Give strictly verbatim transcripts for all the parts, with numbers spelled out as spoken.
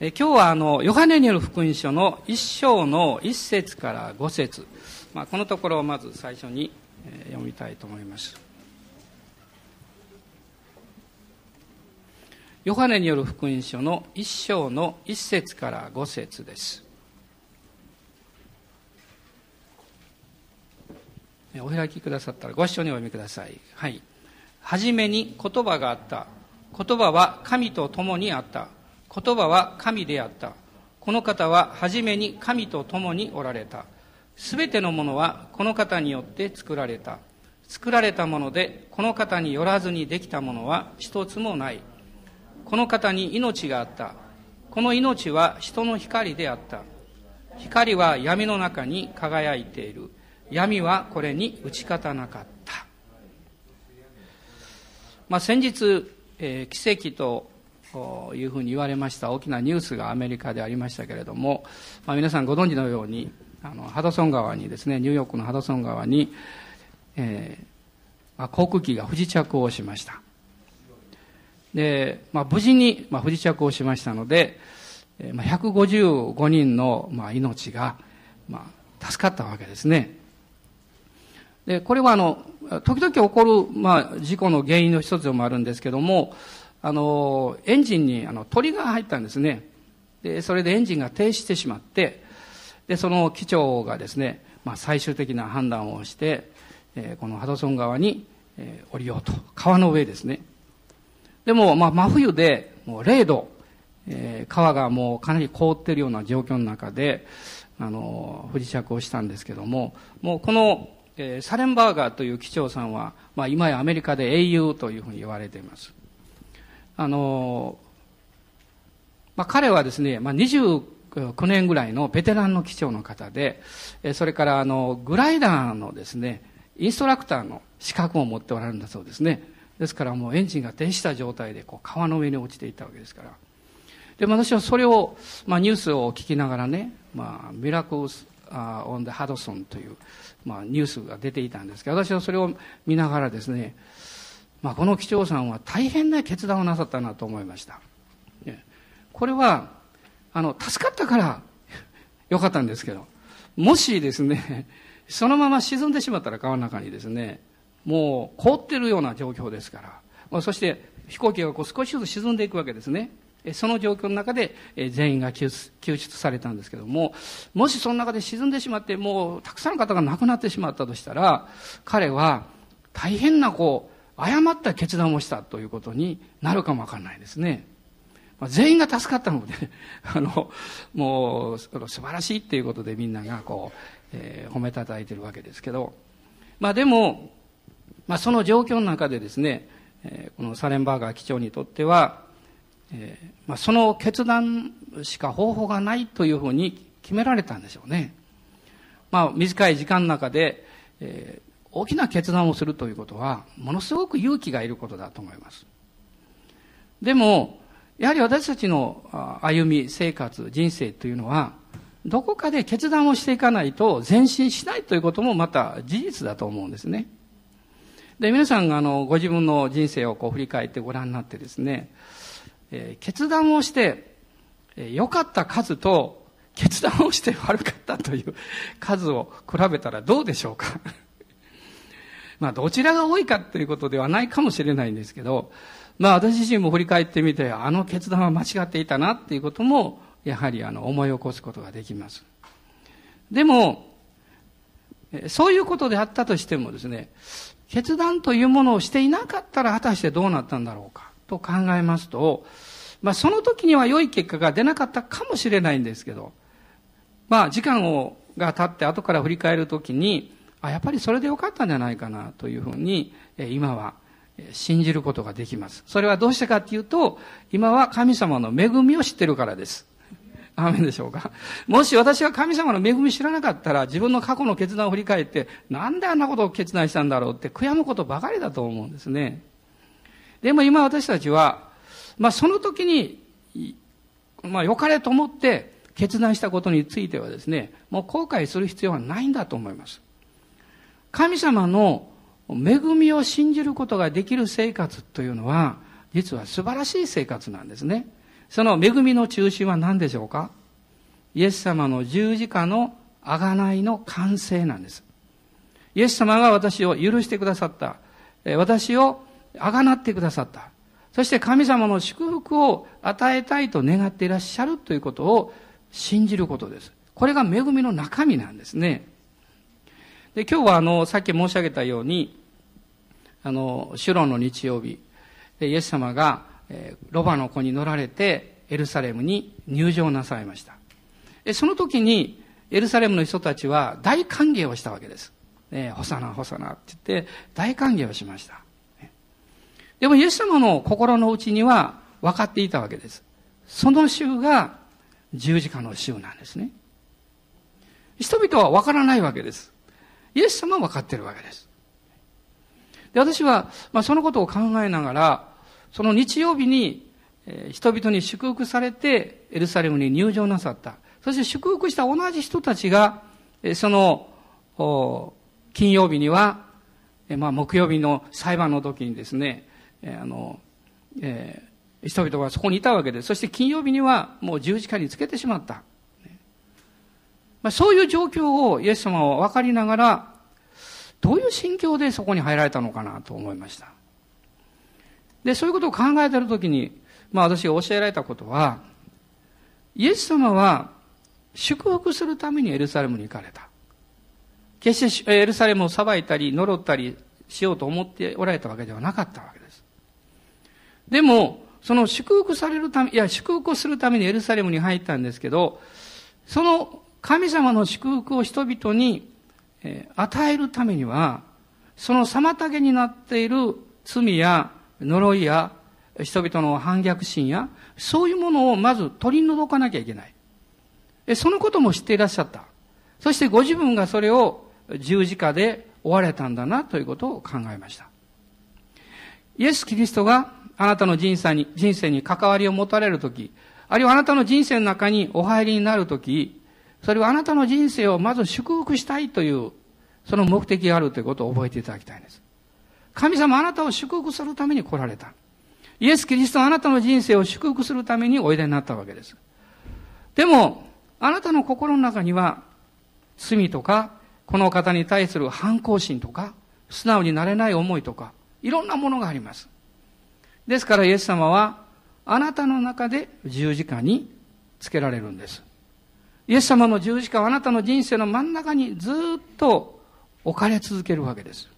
え今日はあのヨハネによる福音書のいっ章のいっ節からご節、まあ、このところをまず最初に読みたいと思います。ヨハネによる福音書のいっ章のいっ節からご節です。お開きくださったらご一緒にお読みください。はい。はじめに言葉があった。言葉は神と共にあった。言葉は神であった。この方ははじめに神と共におられた。すべてのものはこの方によって作られた。作られたものでこの方によらずにできたものは一つもない。この方に命があった。この命は人の光であった。光は闇の中に輝いている。闇はこれに打ち勝たなかった。まあ、先日、えー、奇跡というふうに言われました大きなニュースがアメリカでありましたけれども、まあ、皆さんご存知のようにあのハドソン川にですね、ニューヨークのハドソン川に、えーまあ、航空機が不時着をしました。で、まあ、無事に、まあ、不時着をしましたので、えーまあ、ひゃくごじゅうごにんの、まあ、命が、まあ、助かったわけですね。でこれはあの時々起こる、まあ、事故の原因の一つでもあるんですけども、あのエンジンにあのトリガーが入ったんですね。でそれでエンジンが停止してしまって、でその機長がですね、まあ、最終的な判断をして、えー、このハドソン川に、えー、降りようと、川の上ですね。でも、まあ、真冬でもうれいど、えー、川がもうかなり凍っているような状況の中であの不時着をしたんですけども、もうこのえー、サレンバーガーという機長さんは、まあ、今やアメリカで英雄というふうに言われています。あのーまあ、彼はですね、まあ、にじゅうきゅうねんぐらいのベテランの機長の方で、えー、それからあのグライダーのですねインストラクターの資格を持っておられるんだそうですね。ですからもうエンジンが停止した状態でこう川の上に落ちていったわけですから。で私はそれを、まあ、ニュースを聞きながらね、まあ、ミラクルスオン・ハドソンという、まあ、ニュースが出ていたんですけど、私はそれを見ながらですね、まあ、この機長さんは大変な決断をなさったなと思いました。ね、これはあの助かったからよかったんですけど、もしですねそのまま沈んでしまったら川の中にですね、もう凍っているような状況ですから、まあ、そして飛行機がこう少しずつ沈んでいくわけですね。その状況の中で全員が救出されたんですけども、もしその中で沈んでしまってもうたくさんの方が亡くなってしまったとしたら、彼は大変なこう誤った決断をしたということになるかもわかんないですね。まあ、全員が助かったのであのもう素晴らしいっていうことでみんながこう、えー、褒めたたえてるわけですけど、まあでも、まあ、その状況の中でですね、えー、このサレンバーガー機長にとってはえーまあ、その決断しか方法がないというふうに決められたんでしょうね。まあ、短い時間の中で、えー、大きな決断をするということはものすごく勇気がいることだと思います。でもやはり私たちの歩み、生活、人生というのはどこかで決断をしていかないと前進しないということもまた事実だと思うんですね。で皆さんがあのご自分の人生をこう振り返ってご覧になってですね、決断をして良かった数と決断をして悪かったという数を比べたらどうでしょうか。まあどちらが多いかということではないかもしれないんですけど、まあ私自身も振り返ってみて、あの決断は間違っていたなということもやはりあの思い起こすことができます。でもそういうことであったとしてもですね、決断というものをしていなかったら果たしてどうなったんだろうか。と考えますと、まあ、その時には良い結果が出なかったかもしれないんですけど、まあ、時間をが経って後から振り返る時に、あ、やっぱりそれで良かったんじゃないかなというふうに今は信じることができます。それはどうしてかというと、今は神様の恵みを知ってるからです。アーメンでしょうか。もし私が神様の恵み知らなかったら、自分の過去の決断を振り返って、なんであんなことを決断したんだろうって悔やむことばかりだと思うんですね。でも今私たちは、まあ、その時に、まあ、良かれと思って決断したことについてはですね、もう後悔する必要はないんだと思います。神様の恵みを信じることができる生活というのは、実は素晴らしい生活なんですね。その恵みの中心は何でしょうか？イエス様の十字架の贖いの完成なんです。イエス様が私を許してくださった。私を贖ってくださった。そして神様の祝福を与えたいと願っていらっしゃるということを信じることです。これが恵みの中身なんですね。で、今日はあの、さっき申し上げたように、あの、シュロの日曜日、イエス様が、えー、ロバの子に乗られてエルサレムに入場なさいました。その時にエルサレムの人たちは大歓迎をしたわけです。えー、ホサナ、ホサナって言って大歓迎をしました。でもイエス様の心の内には分かっていたわけです。その週が十字架の週なんですね。人々は分からないわけです。イエス様は分かっているわけです。で、私は、まあ、そのことを考えながら、その日曜日に、えー、人々に祝福されてエルサレムに入場なさった。そして祝福した同じ人たちが、えー、その金曜日には、えー、まあ木曜日の裁判の時にですね、えー、あの、えー、人々がそこにいたわけです。そして金曜日にはもう十字架につけてしまった。まあ、そういう状況をイエス様は分かりながら、どういう心境でそこに入られたのかなと思いました。で、そういうことを考えているときに、まあ私が教えられたことは、イエス様は祝福するためにエルサレムに行かれた。決してエルサレムを裁いたり、呪ったりしようと思っておられたわけではなかったわけです。でも、その祝福されるため、いや、祝福をするためにエルサレムに入ったんですけど、その神様の祝福を人々に与えるためには、その妨げになっている罪や呪いや人々の反逆心や、そういうものをまず取り除かなきゃいけない。そのことも知っていらっしゃった。そしてご自分がそれを十字架で追われたんだなということを考えました。イエス・キリストがあなたの人生に、人生に関わりを持たれるとき、あるいはあなたの人生の中にお入りになるとき、それはあなたの人生をまず祝福したいという、その目的があるということを覚えていただきたいんです。神様あなたを祝福するために来られた。イエス・キリストはあなたの人生を祝福するためにおいでになったわけです。でも、あなたの心の中には、罪とか、この方に対する反抗心とか、素直になれない思いとか、いろんなものがあります。ですからイエス様は、あなたの中で十字架につけられるんです。イエス様の十字架はあなたの人生の真ん中にずっと置かれ続けるわけです。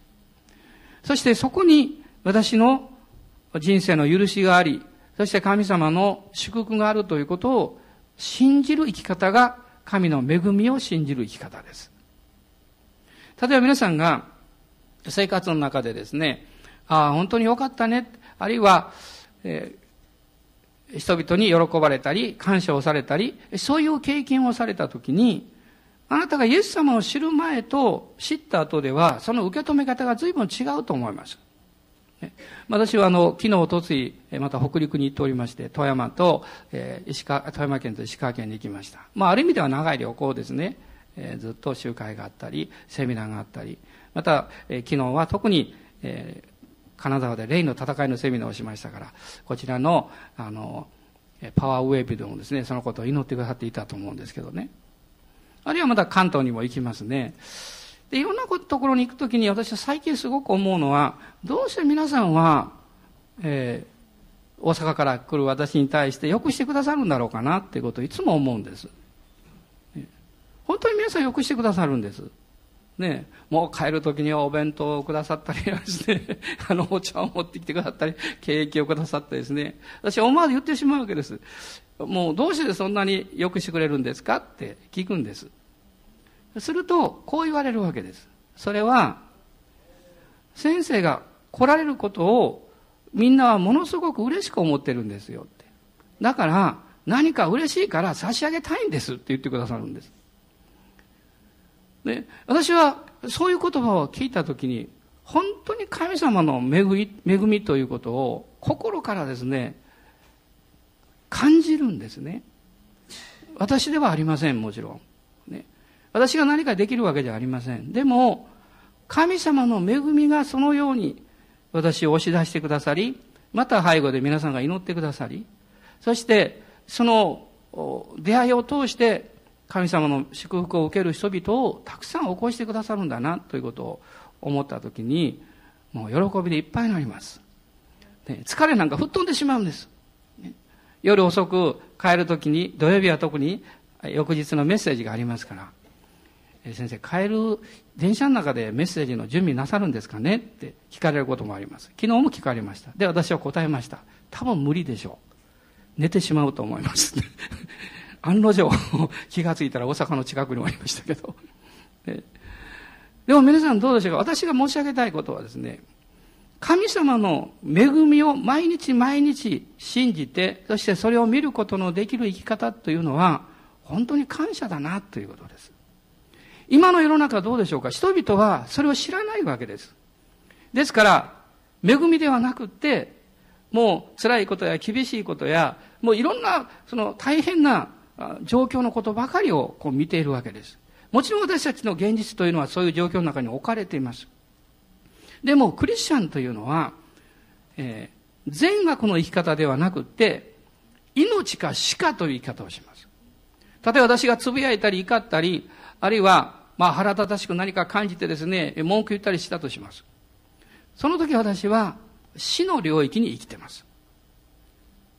そしてそこに私の人生の許しがあり、そして神様の祝福があるということを信じる生き方が神の恵みを信じる生き方です。例えば皆さんが生活の中でですね、ああ、本当に良かったね、あるいは、えー人々に喜ばれたり、感謝をされたり、そういう経験をされたときに、あなたがイエス様を知る前と知った後では、その受け止め方が随分違うと思います。ね、私はあの、昨日、おとつい、また北陸に行っておりまして、富山と、えー、石川、富山県と石川県に行きました。まあ、ある意味では長い旅行ですね。えー、ずっと集会があったり、セミナーがあったり、また、えー、昨日は特に、えー金沢でレイの戦いのセミナーをしましたから、こちらの、あの、パワーウェーブでもですね、そのことを祈ってくださっていたと思うんですけどね。あるいはまた関東にも行きますね。で、いろんなところに行くときに私は最近すごく思うのは、どうして皆さんは、えー、大阪から来る私に対してよくしてくださるんだろうかなっていうことをいつも思うんです。本当に皆さんよくしてくださるんです。ねえ、もう帰るときにはお弁当をくださったりですね、あの、お茶を持ってきてくださったり、ケーキをくださったりですね、私思わず言ってしまうわけです。もうどうしてそんなによくしてくれるんですかって聞くんです。すると、こう言われるわけです。それは、先生が来られることをみんなはものすごく嬉しく思ってるんですよって。だから、何か嬉しいから差し上げたいんですって言ってくださるんです。で、私はそういう言葉を聞いたときに、本当に神様の恵み、恵みということを心からですね、感じるんですね。私ではありません、もちろん。ね、私が何かできるわけじゃありません。でも、神様の恵みがそのように私を押し出してくださり、また背後で皆さんが祈ってくださり、そしてその出会いを通して神様の祝福を受ける人々をたくさん起こしてくださるんだなということを思ったときに、もう喜びでいっぱいになります。ね、疲れなんか吹っ飛んでしまうんです。ね、夜遅く帰るときに、土曜日は特に翌日のメッセージがありますから、えー、先生、帰る電車の中でメッセージの準備なさるんですかねって聞かれることもあります。昨日も聞かれました。で、私は答えました。多分無理でしょう。寝てしまうと思います。案の定、気がついたら大阪の近くにおりましたけど。で、でも皆さんどうでしょうか。私が申し上げたいことはですね、神様の恵みを毎日毎日信じて、そしてそれを見ることのできる生き方というのは、本当に感謝だなということです。今の世の中どうでしょうか。人々はそれを知らないわけです。ですから、恵みではなくって、もう辛いことや厳しいことや、もういろんなその大変な状況のことばかりをこう見ているわけです。もちろん私たちの現実というのはそういう状況の中に置かれています。でもクリスチャンというのは、えー、善悪の生き方ではなくって、命か死かという生き方をします。例えば私がつぶやいたり怒ったり、あるいはまあ腹立たしく何か感じてですね、文句言ったりしたとします。その時私は死の領域に生きています。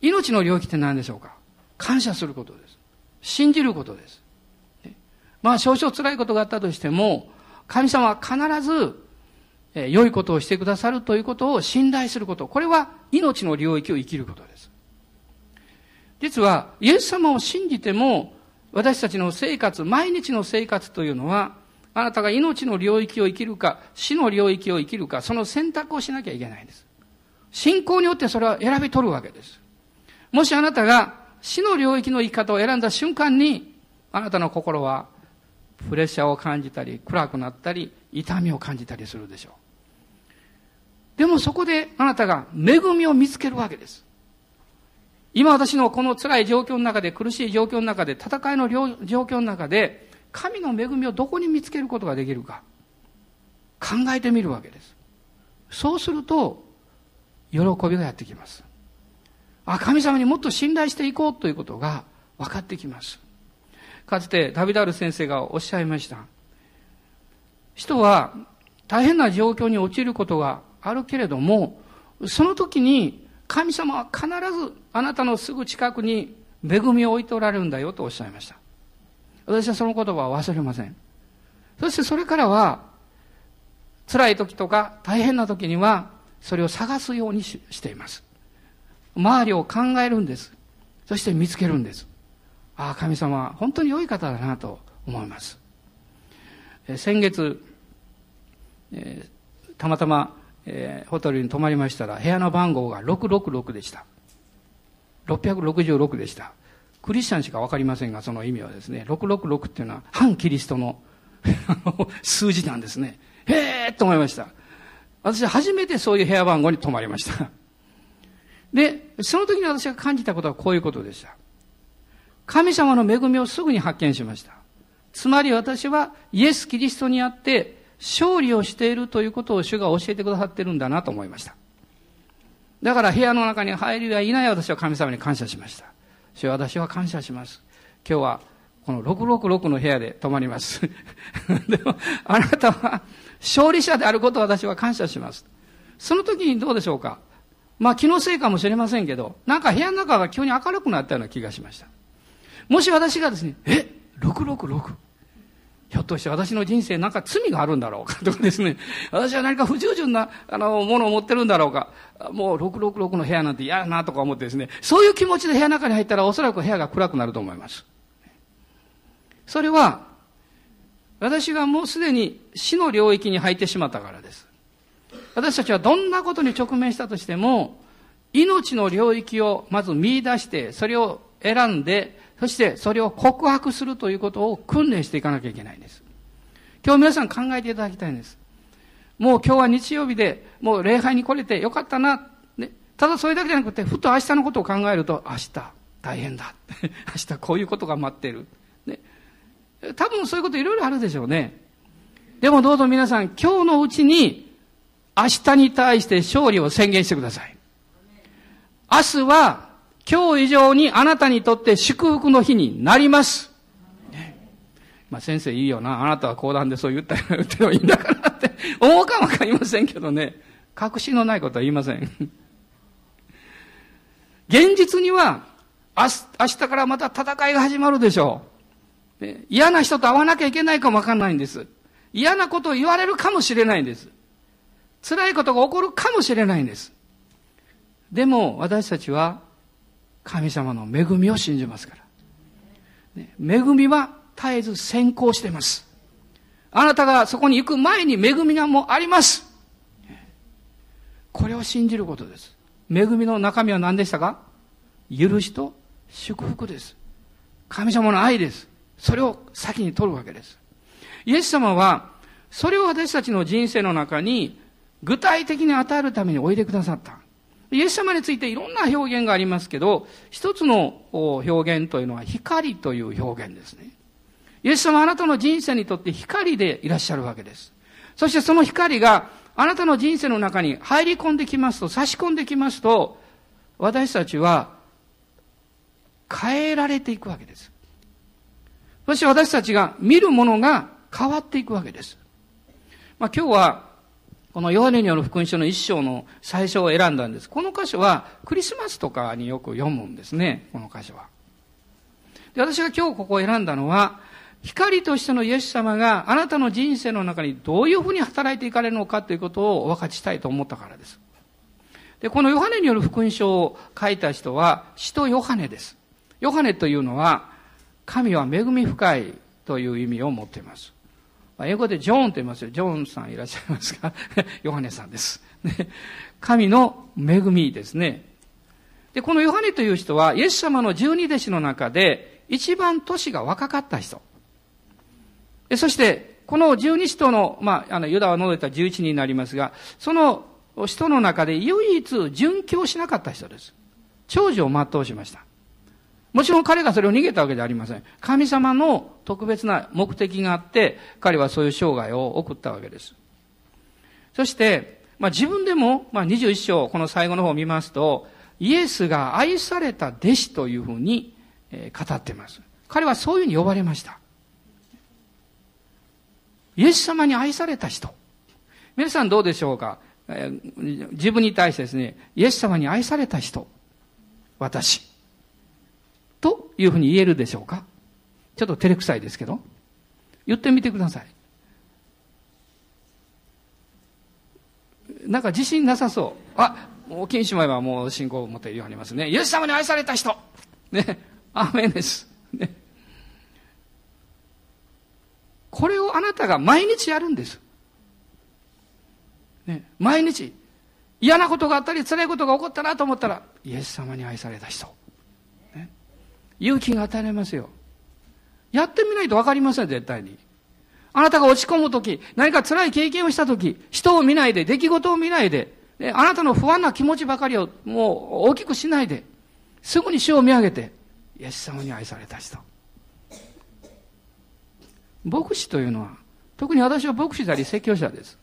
命の領域って何でしょうか。感謝することです。信じることです。まあ少々辛いことがあったとしても、神様は必ず、えー、良いことをしてくださるということを信頼すること。これは命の領域を生きることです。実は、イエス様を信じても、私たちの生活、毎日の生活というのは、あなたが命の領域を生きるか、死の領域を生きるか、その選択をしなきゃいけないんです。信仰によってそれは選び取るわけです。もしあなたが死の領域の生き方を選んだ瞬間に、あなたの心はプレッシャーを感じたり、暗くなったり、痛みを感じたりするでしょう。でもそこであなたが恵みを見つけるわけです。今私のこの辛い状況の中で、苦しい状況の中で、戦いの状況の中で、神の恵みをどこに見つけることができるか、考えてみるわけです。そうすると、喜びがやってきます。あ、神様にもっと信頼していこうということが分かってきます。かつてダビダル先生がおっしゃいました。人は大変な状況に陥ることがあるけれども、その時に神様は必ずあなたのすぐ近くに恵みを置いておられるんだよとおっしゃいました。私はその言葉は忘れません。そしてそれからは、辛い時とか大変な時にはそれを探すようにし、しています。周りを考えるんです。そして見つけるんです。ああ、神様は本当に良い方だなと思います。えー、先月、えー、たまたま、えー、ホテルに泊まりましたら、部屋の番号がろくろくろくでした。ろっぴゃくろくじゅうろくでした。クリスチャンしかわかりませんが、その意味はですね、ろくろくろくっていうのは反キリストの数字なんですね。へーっと思いました。私は初めてそういう部屋番号に泊まりました。で、その時に私が感じたことはこういうことでした。神様の恵みをすぐに発見しました。つまり私はイエス・キリストにあって勝利をしているということを主が教えてくださっているんだなと思いました。だから部屋の中に入るやいないや私は神様に感謝しました。主は私は感謝します。今日はこのろくろくろくの部屋で泊まります。でもあなたは勝利者であることを私は感謝します。その時にどうでしょうか。まあ気のせいかもしれませんけど、なんか部屋の中が急に明るくなったような気がしました。もし私がですね、え ?ろくろくろく? ひょっとして私の人生なんか罪があるんだろうかとかですね、私は何か不従順なあのものを持ってるんだろうか、もうろくろくろくの部屋なんて嫌だなとか思ってですね、そういう気持ちで部屋の中に入ったらおそらく部屋が暗くなると思います。それは、私がもうすでに死の領域に入ってしまったからです。私たちはどんなことに直面したとしても、命の領域をまず見出して、それを選んで、そしてそれを告白するということを訓練していかなきゃいけないんです。今日皆さん考えていただきたいんです。もう今日は日曜日で、もう礼拝に来れてよかったな、ね。ただそれだけじゃなくて、ふと明日のことを考えると、明日大変だ。明日こういうことが待ってる。ね。多分そういうこといろいろあるでしょうね。でもどうぞ皆さん、今日のうちに、明日に対して勝利を宣言してください。明日は今日以上にあなたにとって祝福の日になります。ね、まあ先生いいよな。あなたは講談でそう言ったら言ってもいいんだからって思うかわかりませんけどね。確信のないことは言いません。現実には明日、明日からまた戦いが始まるでしょう。ね、嫌な人と会わなきゃいけないかもわかんないんです。嫌なことを言われるかもしれないんです。辛いことが起こるかもしれないんです。でも私たちは神様の恵みを信じますから、ね、恵みは絶えず先行しています。あなたがそこに行く前に恵みがもうあります。これを信じることです。恵みの中身は何でしたか？許しと祝福です。神様の愛です。それを先に取るわけです。イエス様はそれを私たちの人生の中に具体的に与えるためにおいでくださった。イエス様についていろんな表現がありますけど、一つの表現というのは光という表現ですね。イエス様はあなたの人生にとって光でいらっしゃるわけです。そしてその光があなたの人生の中に入り込んできますと、差し込んできますと、私たちは変えられていくわけです。そして私たちが見るものが変わっていくわけです。まあ今日は、このヨハネによる福音書の一章の最初を選んだんです。この箇所はクリスマスとかによく読むんですね、この箇所は。で、私が今日ここを選んだのは、光としてのイエス様があなたの人生の中にどういうふうに働いていかれるのかということをお分かちしたいと思ったからです。で、このヨハネによる福音書を書いた人は、使徒ヨハネです。ヨハネというのは、神は恵み深いという意味を持っています。英語でジョーンと言いますよ。ジョーンさんいらっしゃいますか？ヨハネさんです。神の恵みですね。で、このヨハネという人は、イエス様の十二弟子の中で、一番年が若かった人。で、そして、この十二使徒の、まあ、あの、ユダは除いた十一人になりますが、その使徒の中で唯一殉教しなかった人です。長寿を全うしました。もちろん彼がそれを逃げたわけではありません。神様の特別な目的があって、彼はそういう生涯を送ったわけです。そして、まあ、自分でも、まあ、にじゅういっ章、この最後の方を見ますと、イエスが愛された弟子というふうに、えー、語っています。彼はそういうふうに呼ばれました。イエス様に愛された人。皆さんどうでしょうか、えー、自分に対してですね、イエス様に愛された人。私。というふうに言えるでしょうか。ちょっと照れくさいですけど言ってみてください。なんか自信なさそう。あ、もう金しまえばもう信仰を持っているようにありますね。イエス様に愛された人ね、アーメンです、ね、これをあなたが毎日やるんです、ね、毎日嫌なことがあったり辛いことが起こったなと思ったらイエス様に愛された人、勇気が与えられますよ。やってみないとわかりません、絶対に。あなたが落ち込むとき、何か辛い経験をしたとき、人を見ないで、出来事を見ないで、で、あなたの不安な気持ちばかりをもう大きくしないで、すぐに主を見上げて、イエス様に愛された人。牧師というのは、特に私は牧師であり説教者です。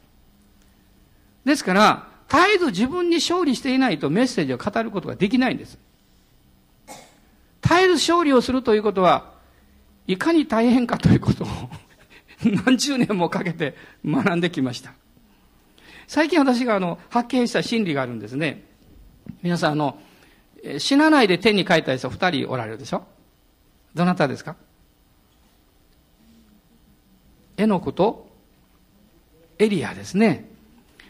ですから、絶えず自分に勝利していないとメッセージを語ることができないんです。絶えず勝利をするということはいかに大変かということを何十年もかけて学んできました。最近私があの発見した真理があるんですね。皆さんあの死なないで天に帰った人二人おられるでしょ。どなたですか？エノクとエリアですね。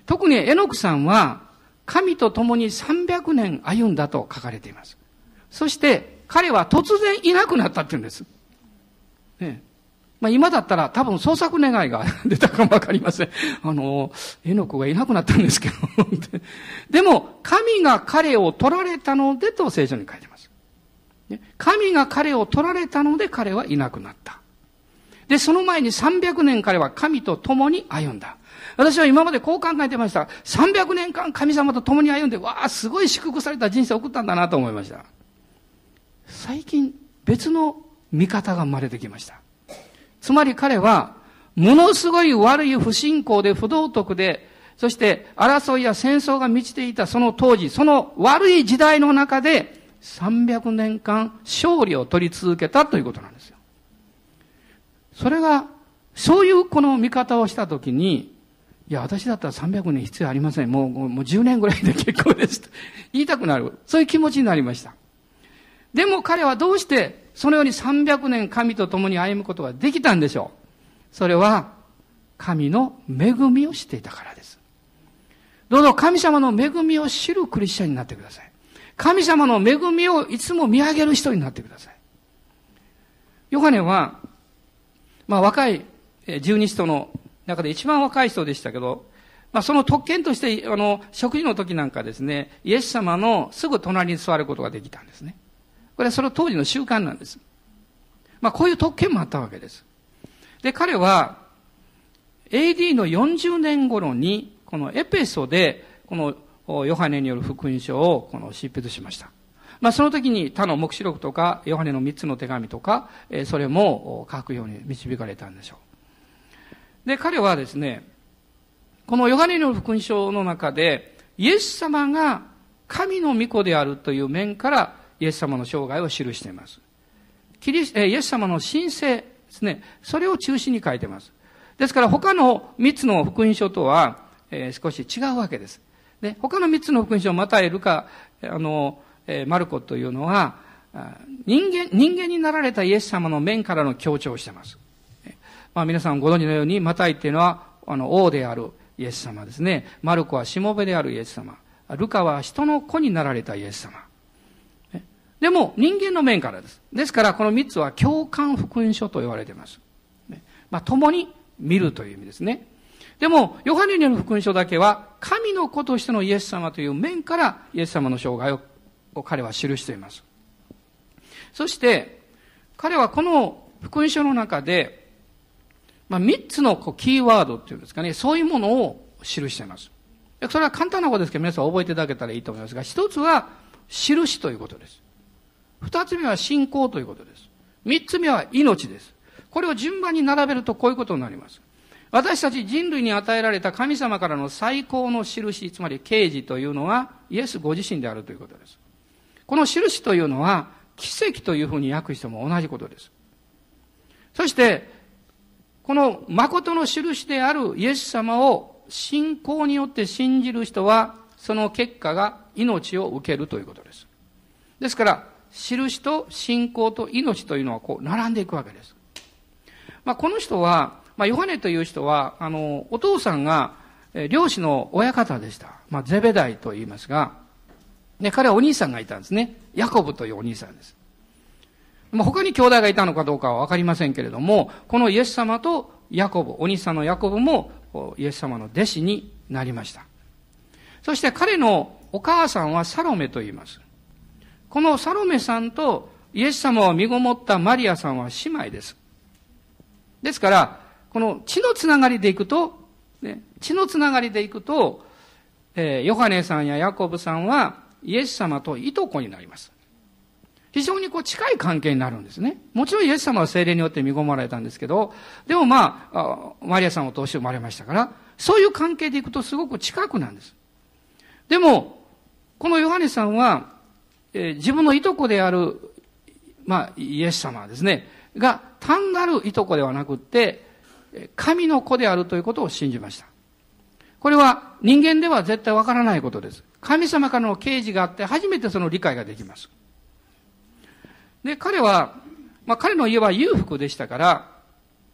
特にエノクさんは神と共にさんびゃくねん歩んだと書かれています。そして彼は突然いなくなったって言うんです。ね、まあ今だったら多分捜索願いが出たかもわかりません。あの、エノクがいなくなったんですけど。でも、神が彼を取られたのでと聖書に書いてます、ね。神が彼を取られたので彼はいなくなった。で、その前にさんびゃくねん彼は神と共に歩んだ。私は今までこう考えてました。さんびゃくねんかん神様と共に歩んで、わあ、すごい祝福された人生を送ったんだなと思いました。最近別の見方が生まれてきました。つまり彼はものすごい悪い不信仰で不道徳で、そして争いや戦争が満ちていたその当時、その悪い時代の中でさんびゃくねんかん勝利を取り続けたということなんですよ。それが、そういうこの見方をしたときに、いや、私だったらさんびゃくねん必要ありません。もう、もうじゅうねんぐらいで結構ですと言いたくなる。そういう気持ちになりました。でも彼はどうして、そのようにさんびゃくねん神と共に歩むことができたんでしょう。それは、神の恵みを知っていたからです。どうぞ神様の恵みを知るクリスチャンになってください。神様の恵みをいつも見上げる人になってください。ヨハネは、まあ若い十二使徒の中で一番若い人でしたけど、まあその特権として、あの、食事の時なんかですね、イエス様のすぐ隣に座ることができたんですね。これはその当時の習慣なんです。まあこういう特権もあったわけです。で、彼は、エーディー のよんじゅうねん頃に、このエペソで、このヨハネによる福音書をこの執筆しました。まあその時に他の黙示録とか、ヨハネの三つの手紙とか、それも書くように導かれたんでしょう。で、彼はですね、このヨハネによる福音書の中で、イエス様が神の御子であるという面から、イエス様の生涯を記しています。キリス、イエス様の神性ですね、それを中心に書いています。ですから他の三つの福音書とは、えー、少し違うわけです。で、他の三つの福音書、マタイ、ルカ、あの、えー、マルコというのは、人間、人間になられたイエス様の面からの強調をしています。まあ皆さんご存知のように、マタイっていうのは、あの、王であるイエス様ですね。マルコはしもべであるイエス様。ルカは人の子になられたイエス様。でも人間の面からです。ですからこの三つは共感福音書と言われています。まあ共に見るという意味ですね。でも、ヨハネによる福音書だけは、神の子としてのイエス様という面から、イエス様の生涯を彼は記しています。そして、彼はこの福音書の中で、まあ、三つのこうキーワードっていうんですかね、そういうものを記しています。それは簡単なことですけど、皆さん覚えていただけたらいいと思いますが、一つは、印ということです。二つ目は信仰ということです。三つ目は命です。これを順番に並べるとこういうことになります。私たち人類に与えられた神様からの最高の印、つまり啓示というのはイエスご自身であるということです。この印というのは奇跡というふうに訳しても同じことです。そして、この誠の印であるイエス様を信仰によって信じる人は、その結果が命を受けるということです。ですから、印と信仰と命というのはこう並んでいくわけです。まあこの人は、まあ、ヨハネという人は、あの、お父さんが、えー、漁師の親方でした。まあ、ゼベダイと言いますが、ね、彼はお兄さんがいたんですね。ヤコブというお兄さんです。まあ、他に兄弟がいたのかどうかはわかりませんけれども、このイエス様とヤコブ、お兄さんのヤコブも、イエス様の弟子になりました。そして彼のお母さんはサロメと言います。このサロメさんとイエス様を身ごもったマリアさんは姉妹です。ですから、この血のつながりでいくと、ね、血のつながりでいくと、えー、ヨハネさんやヤコブさんはイエス様といとこになります。非常にこう近い関係になるんですね。もちろんイエス様は聖霊によって見込まれたんですけど、でもまあ、あマリアさんを通して生まれましたから、そういう関係でいくとすごく近くなんです。でも、このヨハネさんは、えー、自分のいとこである、まあ、イエス様ですね、が単なるいとこではなくって、神の子であるということを信じました。これは人間では絶対わからないことです。神様からの啓示があって初めてその理解ができます。で、彼は、まあ彼の家は裕福でしたから、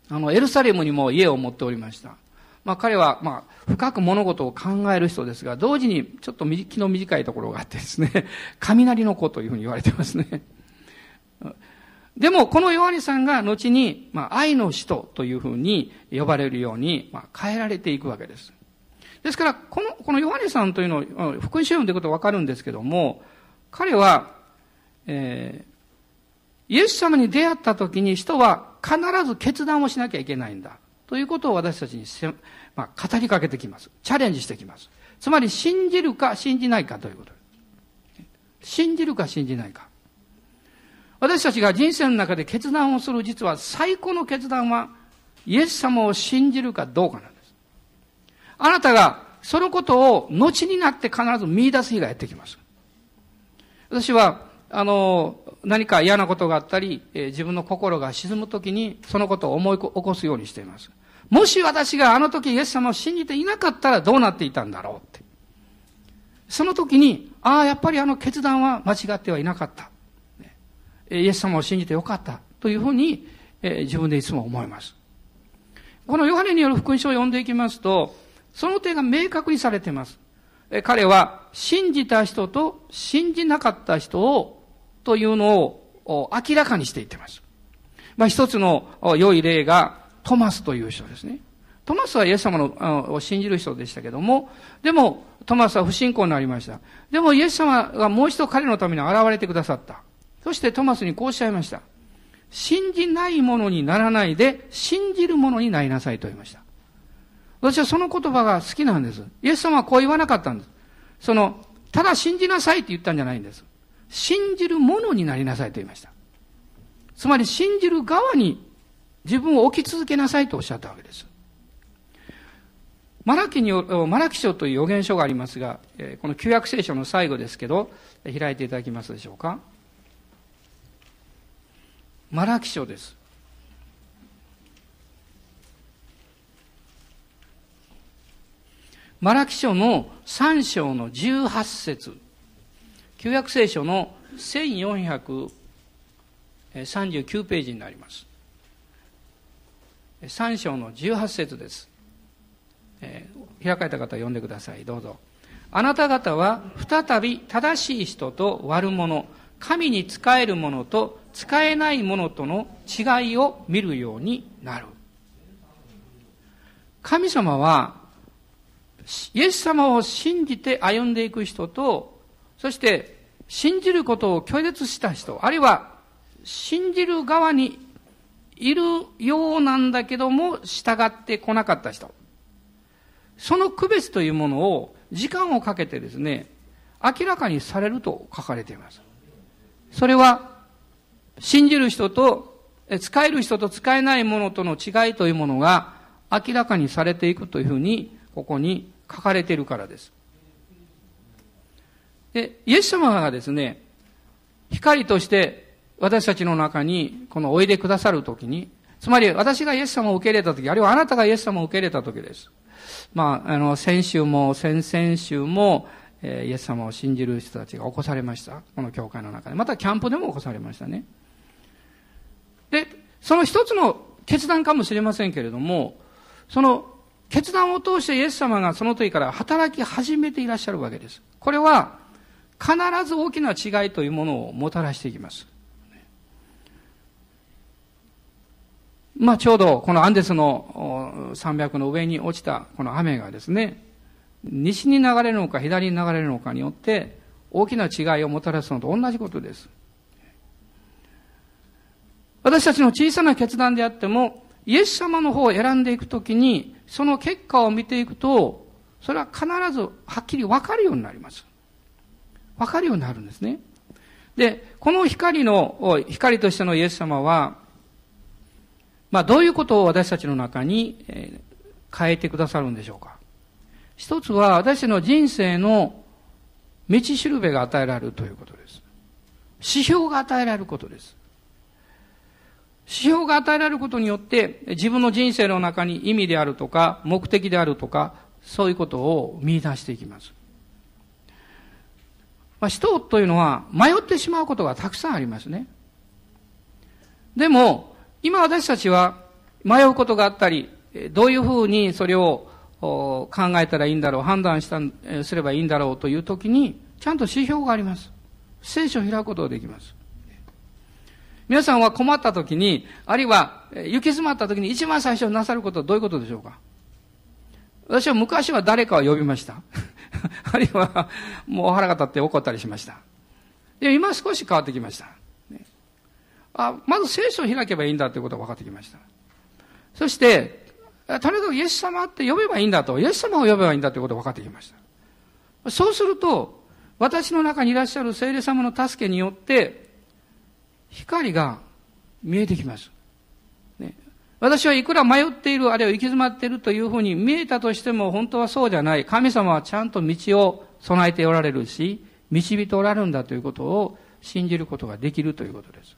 あの、エルサレムにも家を持っておりました。まあ彼は、まあ深く物事を考える人ですが、同時にちょっと気の短いところがあってですね、雷の子というふうに言われてますね。でも、このヨハネさんが後に、まあ、愛の使徒というふうに呼ばれるように、まあ、変えられていくわけです。ですから、この、このヨハネさんというのを、福音書を読んでいくとわかるんですけども、彼は、えー、イエス様に出会った時に人は必ず決断をしなきゃいけないんだ。ということを私たちにせ、まあ、語りかけてきます。チャレンジしてきます。つまり、信じるか信じないかということです。信じるか信じないか。私たちが人生の中で決断をする、実は最高の決断は、イエス様を信じるかどうかなんです。あなたがそのことを後になって必ず見出す日がやってきます。私は、あの、何か嫌なことがあったり、えー、自分の心が沈むときに、そのことを思い起こすようにしています。もし私があの時イエス様を信じていなかったらどうなっていたんだろうって。その時に、ああ、やっぱりあの決断は間違ってはいなかった。イエス様を信じてよかった。というふうに、えー、自分でいつも思います。このヨハネによる福音書を読んでいきますと、その点が明確にされています。彼は、信じた人と信じなかった人を、というのを明らかにしていっています。まあ、一つの良い例が、トマスという人ですね。トマスはイエス様のを信じる人でしたけども、でも、トマスは不信仰になりました。でも、イエス様がもう一度彼のために現れてくださった。そして、トマスにこうおっしゃいました。信じないものにならないで、信じるものになりなさいと言いました。私はその言葉が好きなんです。イエス様はこう言わなかったんです。その、ただ信じなさいって言ったんじゃないんです。信じるものになりなさいと言いました。つまり信じる側に自分を置き続けなさいとおっしゃったわけです。マラキによ、マラキ書という預言書がありますが、この旧約聖書の最後ですけど、開いていただけますでしょうか。マラキ書です。マラキ書のさん章のじゅうはち節、旧約聖書のせんよんひゃくさんじゅうきゅうページになります。さん章のじゅうはち節です。えー、開かれた方は読んでください。どうぞ。あなた方は再び正しい人と悪者、神に仕える者と使えないものとの違いを見るようになる。神様はイエス様を信じて歩んでいく人と、そして信じることを拒絶した人、あるいは信じる側にいるようなんだけども従ってこなかった人、その区別というものを時間をかけてですね、明らかにされると書かれています。それは信じる人と、使える人と使えないものとの違いというものが明らかにされていくというふうに、ここに書かれているからです。で、イエス様がですね、光として私たちの中にこのおいでくださるときに、つまり私がイエス様を受け入れたとき、あるいはあなたがイエス様を受け入れたときです。まあ、あの、先週も先々週も、えー、イエス様を信じる人たちが起こされました。この教会の中で。またキャンプでも起こされましたね。で、その一つの決断かもしれませんけれども、その決断を通してイエス様がその時から働き始めていらっしゃるわけです。これは必ず大きな違いというものをもたらしていきます。まあちょうどこのアンデスの山脈の上に落ちたこの雨がですね、西に流れるのか左に流れるのかによって大きな違いをもたらすのと同じことです。私たちの小さな決断であっても、イエス様の方を選んでいくときに、その結果を見ていくと、それは必ずはっきり分かるようになります。分かるようになるんですね。で、この光の、光としてのイエス様は、まあどういうことを私たちの中に変えてくださるんでしょうか。一つは私たちの人生の道しるべが与えられるということです。指標が与えられることです。指標が与えられることによって自分の人生の中に意味であるとか目的であるとかそういうことを見出していきます。まあ、人というのは迷ってしまうことがたくさんありますね。でも今私たちは迷うことがあったり、どういうふうにそれを考えたらいいんだろう、判断したすればいいんだろうというときにちゃんと指標があります。聖書を開くことができます。皆さんは困ったときに、あるいは行き詰まったときに一番最初になさることはどういうことでしょうか。私は昔は誰かを呼びました。あるいはもう腹が立って怒ったりしました。で、今少し変わってきました。ね、あ、まず聖書を開けばいいんだということが分かってきました。そして、とにかくイエス様って呼べばいいんだと、イエス様を呼べばいいんだということが分かってきました。そうすると、私の中にいらっしゃる聖霊様の助けによって、光が見えてきます、ね。私はいくら迷っている、あるいは行き詰まっているというふうに見えたとしても本当はそうじゃない。神様はちゃんと道を備えておられるし、導いておられるんだということを信じることができるということです。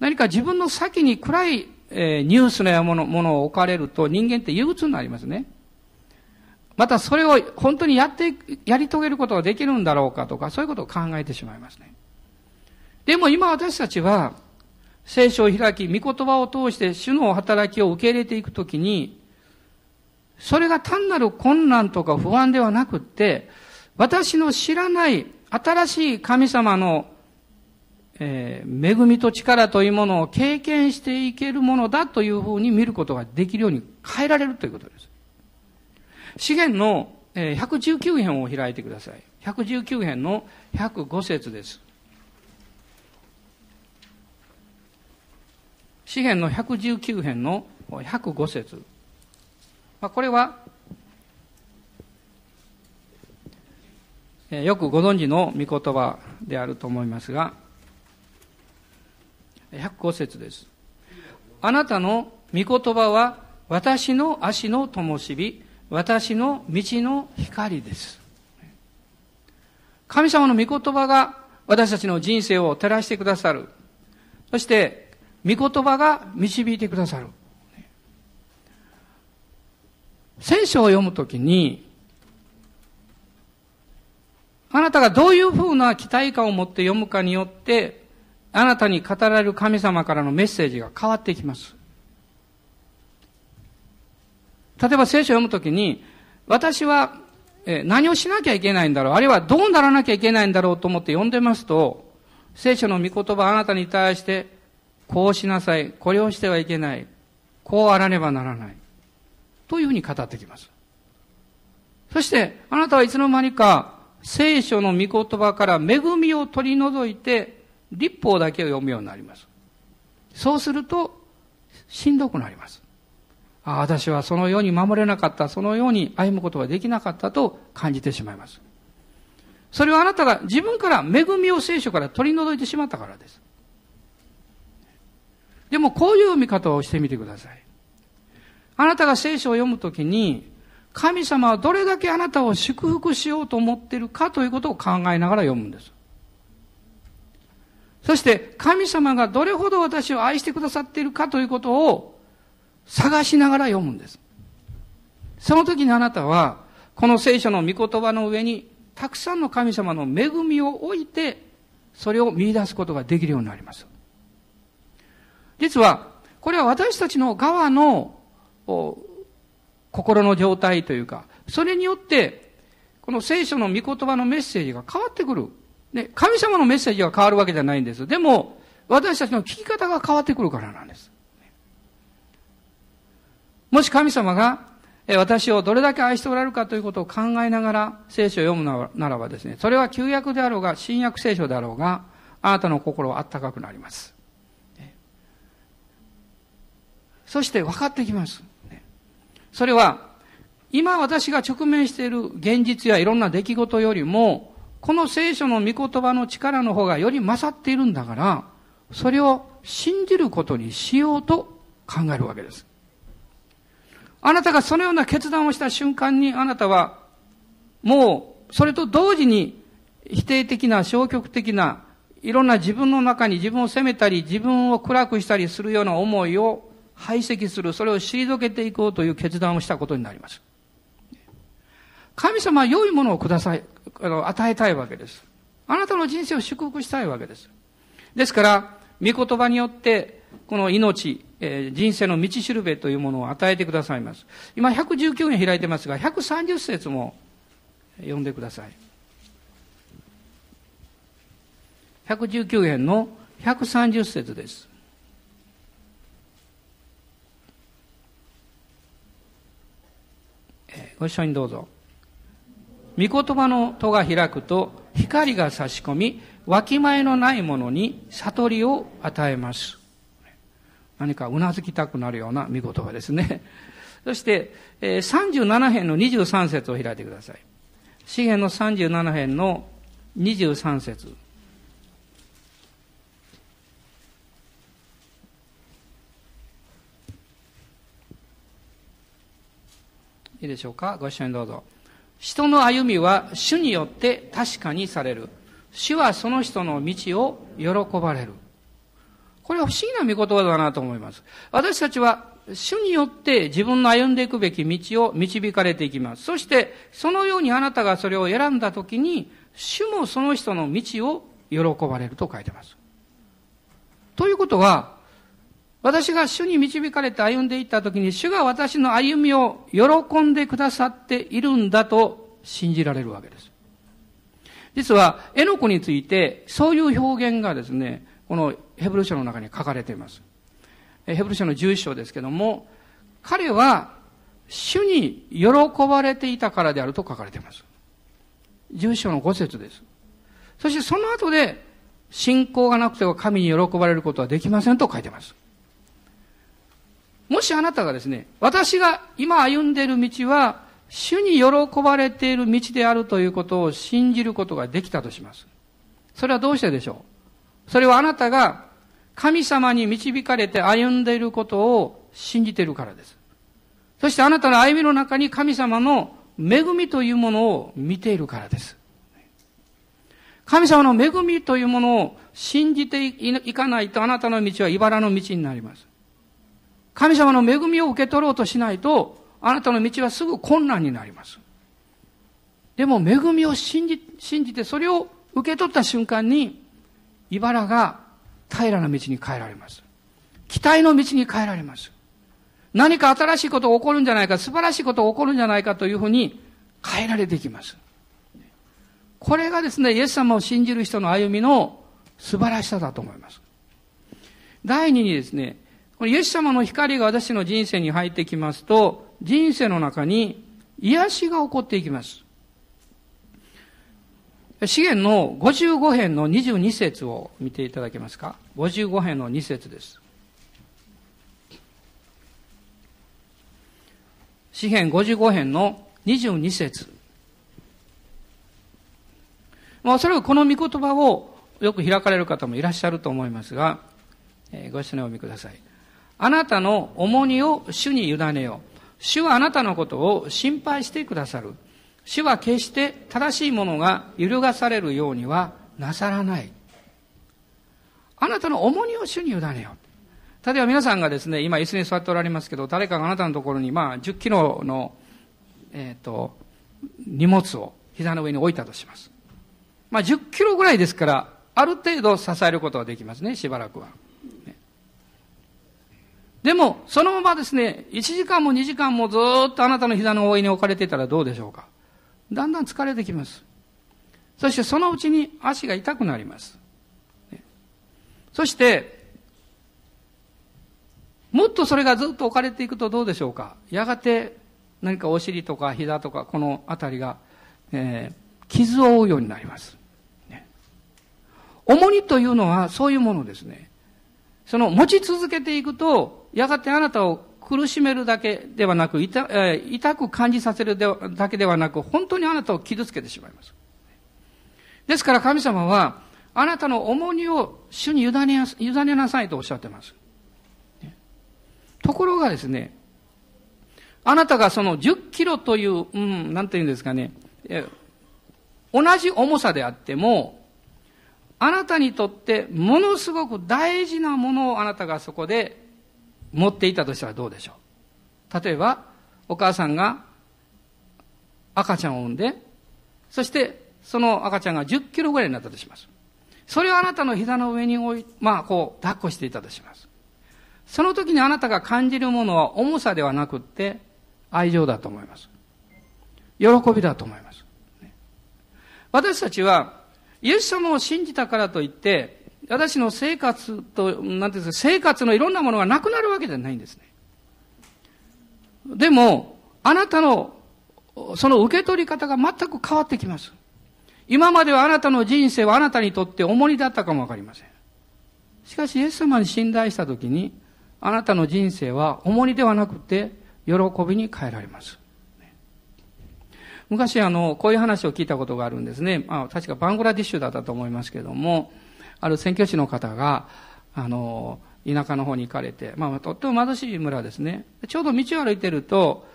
何か自分の先に暗い、えー、ニュースのようなものを置かれると人間って憂鬱になりますね。またそれを本当にやって、やり遂げることができるんだろうかとか、そういうことを考えてしまいますね。でも今私たちは、聖書を開き、御言葉を通して主の働きを受け入れていくときに、それが単なる困難とか不安ではなくって、私の知らない新しい神様の、えー、恵みと力というものを経験していけるものだというふうに見ることができるように変えられるということです。詩篇のひゃくじゅうきゅう編を開いてください。ひゃくじゅうきゅう編のひゃくご節です。詩篇のひゃくじゅうきゅう編のひゃくご節。まあ、これは、えー、よくご存知の御言葉であると思いますが、ひゃくご節です。あなたの御言葉は私の足の灯火、私の道の光です。神様の御言葉が私たちの人生を照らしてくださる。そして、御言葉が導いてくださる。聖書を読むときに、あなたがどういうふうな期待感を持って読むかによって、あなたに語られる神様からのメッセージが変わってきます。例えば聖書を読むときに、私は何をしなきゃいけないんだろう、あるいはどうならなきゃいけないんだろうと思って読んでますと、聖書の御言葉あなたに対して、こうしなさい、これをしてはいけない、こうあらねばならない、というふうに語ってきます。そして、あなたはいつの間にか、聖書の御言葉から恵みを取り除いて、律法だけを読むようになります。そうすると、しんどくなります。ああ、私はそのように守れなかった、そのように歩むことができなかったと感じてしまいます。それはあなたが自分から恵みを聖書から取り除いてしまったからです。でもこういう読み方をしてみてください。あなたが聖書を読むときに、神様はどれだけあなたを祝福しようと思っているかということを考えながら読むんです。そして神様がどれほど私を愛してくださっているかということを探しながら読むんです。その時にあなたは、この聖書の御言葉の上に、たくさんの神様の恵みを置いて、それを見出すことができるようになります。実は、これは私たちの側の心の状態というか、それによって、この聖書の御言葉のメッセージが変わってくる。ね、神様のメッセージが変わるわけじゃないんです。でも、私たちの聞き方が変わってくるからなんです。もし神様が私をどれだけ愛しておられるかということを考えながら聖書を読むならばですね、それは旧約であろうが新約聖書であろうが、あなたの心はあったかくなります。そして分かってきます。それは、今私が直面している現実やいろんな出来事よりも、この聖書の御言葉の力の方がより勝っているんだから、それを信じることにしようと考えるわけです。あなたがそのような決断をした瞬間に、あなたはもうそれと同時に否定的な消極的ないろんな自分の中に自分を責めたり自分を暗くしたりするような思いを排斥する、それを退けていこうという決断をしたことになります。神様は良いものをください、あの、与えたいわけです。あなたの人生を祝福したいわけです。ですから、御言葉によってこの命、えー、人生の道しるべというものを与えてくださいます。今ひゃくじゅうきゅう編開いてますが、ひゃくさんじゅう節も読んでください。ひゃくじゅうきゅう編のひゃくさんじゅう節です。えー、ご一緒にどうぞ。御言葉の戸が開くと光が差し込み、わきまえのないものに悟りを与えます。何かうなずきたくなるような見言葉ですね。そして、えー、さんじゅうなな編のにじゅうさん節を開いてください。詩篇のさんじゅうなな編のにじゅうさん節。いいでしょうか。ご一緒にどうぞ。人の歩みは主によって確かにされる。主はその人の道を喜ばれる。これは不思議な御言葉だなと思います。私たちは主によって自分の歩んでいくべき道を導かれていきます。そしてそのようにあなたがそれを選んだときに、主もその人の道を喜ばれると書いてます。ということは、私が主に導かれて歩んでいったときに、主が私の歩みを喜んでくださっているんだと信じられるわけです。実はエノコについてそういう表現がですね、このヘブル書の中に書かれています。ヘブル書のじゅういっ章ですけども、彼は主に喜ばれていたからであると書かれています。じゅういっ章のご節です。そしてその後で、信仰がなくては神に喜ばれることはできませんと書いています。もしあなたがですね、私が今歩んでいる道は主に喜ばれている道であるということを信じることができたとします。それはどうしてでしょう？それはあなたが神様に導かれて歩んでいることを信じているからです。そしてあなたの歩みの中に神様の恵みというものを見ているからです。神様の恵みというものを信じていかないと、あなたの道は茨の道になります。神様の恵みを受け取ろうとしないと、あなたの道はすぐ困難になります。でも恵みを信じ、信じてそれを受け取った瞬間に、茨が平らな道に変えられます。期待の道に変えられます。何か新しいことが起こるんじゃないか、素晴らしいことが起こるんじゃないかというふうに変えられていきます。これがですね、イエス様を信じる人の歩みの素晴らしさだと思います。第二にですね、このイエス様の光が私の人生に入ってきますと、人生の中に癒しが起こっていきます。詩篇のごじゅうご編のにじゅうに節を見ていただけますか。ごじゅうご編のに節です。詩篇ごじゅうご編のにじゅうに節。まあ、それはこの御言葉をよく開かれる方もいらっしゃると思いますが、えー、ご一緒にお見ください。あなたの重荷を主に委ねよう。主はあなたのことを心配してくださる。主は決して正しいものが揺るがされるようにはなさらない。あなたの重荷を主に委ねよう。例えば皆さんがですね、今椅子に座っておられますけど、誰かがあなたのところにまあじゅっキロの、えーと、荷物を膝の上に置いたとします。まあじゅっキロぐらいですから、ある程度支えることができますね、しばらくは。でも、そのままですね、いちじかんもにじかんもずーっとあなたの膝の上に置かれていたらどうでしょうか。だんだん疲れてきます。そしてそのうちに足が痛くなります。そして、もっとそれがずっと置かれていくとどうでしょうか。やがて何かお尻とか膝とかこのあたりが、えー、傷を負うようになります。ね、重荷というのはそういうものですね。その持ち続けていくと、やがてあなたを苦しめるだけではなく、痛、えー、痛く感じさせるでだけではなく、本当にあなたを傷つけてしまいます。ですから神様は、あなたの重荷を主に委ね、委ねなさいとおっしゃってます。ところがですね、あなたがそのじゅっキロという、うん、なんていうんですかね、えー、同じ重さであっても、あなたにとってものすごく大事なものをあなたがそこで持っていたとしたらどうでしょう。例えばお母さんが赤ちゃんを産んで、そしてその赤ちゃんがじゅっキロぐらいになったとします。それをあなたの膝の上に置い、まあこう抱っこしていたとします。その時にあなたが感じるものは重さではなくって愛情だと思います。喜びだと思います。私たちはイエス様を信じたからといって、私の生活と、なんていうんですか、生活のいろんなものがなくなるわけじゃないんですね。でも、あなたの、その受け取り方が全く変わってきます。今まではあなたの人生はあなたにとって重荷だったかもわかりません。しかし、イエス様に信頼したときに、あなたの人生は重荷ではなくて、喜びに変えられます。昔あの、こういう話を聞いたことがあるんですね。まあ、確かバングラディッシュだったと思いますけども、ある宣教師の方が、あの、田舎の方に行かれて、まあ、とっても貧しい村ですね。ちょうど道を歩いてると、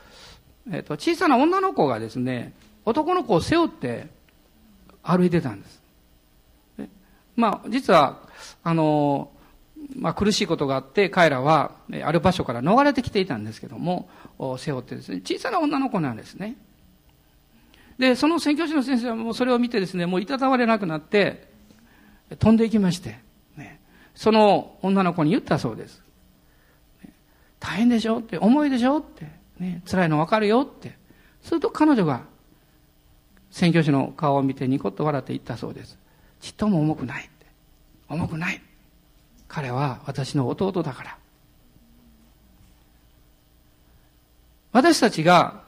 えっと、小さな女の子がですね、男の子を背負って歩いてたんです。まあ、実は、あの、まあ、苦しいことがあって、彼らは、ある場所から逃れてきていたんですけども、背負ってですね、小さな女の子なんですね。で、その宣教師の先生はもうそれを見てですね、もういたたわれなくなって、飛んでいきまして、ね、その女の子に言ったそうです。大変でしょって、重いでしょって、ね、辛いのわかるよって。すると彼女が、宣教師の顔を見てニコッと笑って言ったそうです。ちっとも重くないって。重くない。彼は私の弟だから。私たちが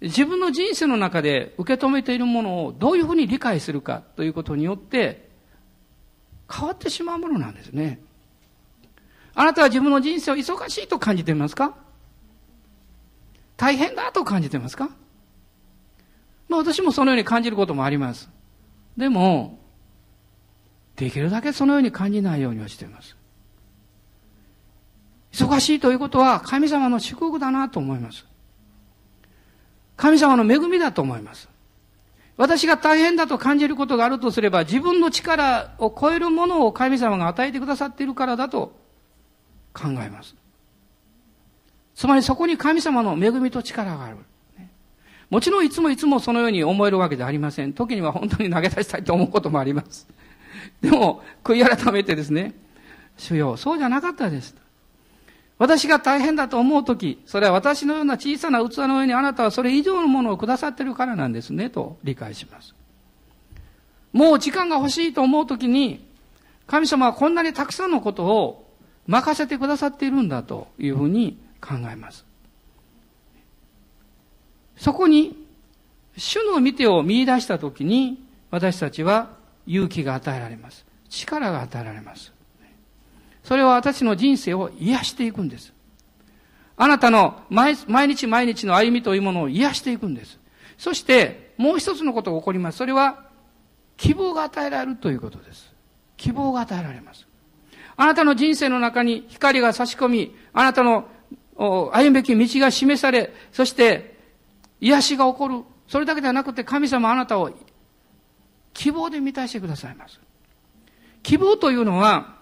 自分の人生の中で受け止めているものをどういうふうに理解するかということによって変わってしまうものなんですね。あなたは自分の人生を忙しいと感じていますか？大変だと感じていますか？まあ私もそのように感じることもあります。でも、できるだけそのように感じないようにはしています。忙しいということは神様の祝福だなと思います。神様の恵みだと思います。私が大変だと感じることがあるとすれば、自分の力を超えるものを神様が与えてくださっているからだと考えます。つまりそこに神様の恵みと力がある。もちろんいつもいつもそのように思えるわけではありません。時には本当に投げ出したいと思うこともあります。でも、悔い改めてですね、主よ、そうじゃなかったです。私が大変だと思うとき、それは私のような小さな器の上にあなたはそれ以上のものをくださっているからなんですね、と理解します。もう時間が欲しいと思うときに、神様はこんなにたくさんのことを任せてくださっているんだというふうに考えます。そこに、主の見てを見出したときに、私たちは勇気が与えられます。力が与えられます。それは私の人生を癒していくんです。あなたの毎日毎日の歩みというものを癒していくんです。そして、もう一つのことが起こります。それは、希望が与えられるということです。希望が与えられます。あなたの人生の中に光が差し込み、あなたの歩むべき道が示され、そして、癒しが起こる。それだけではなくて神様あなたを希望で満たしてくださいます。希望というのは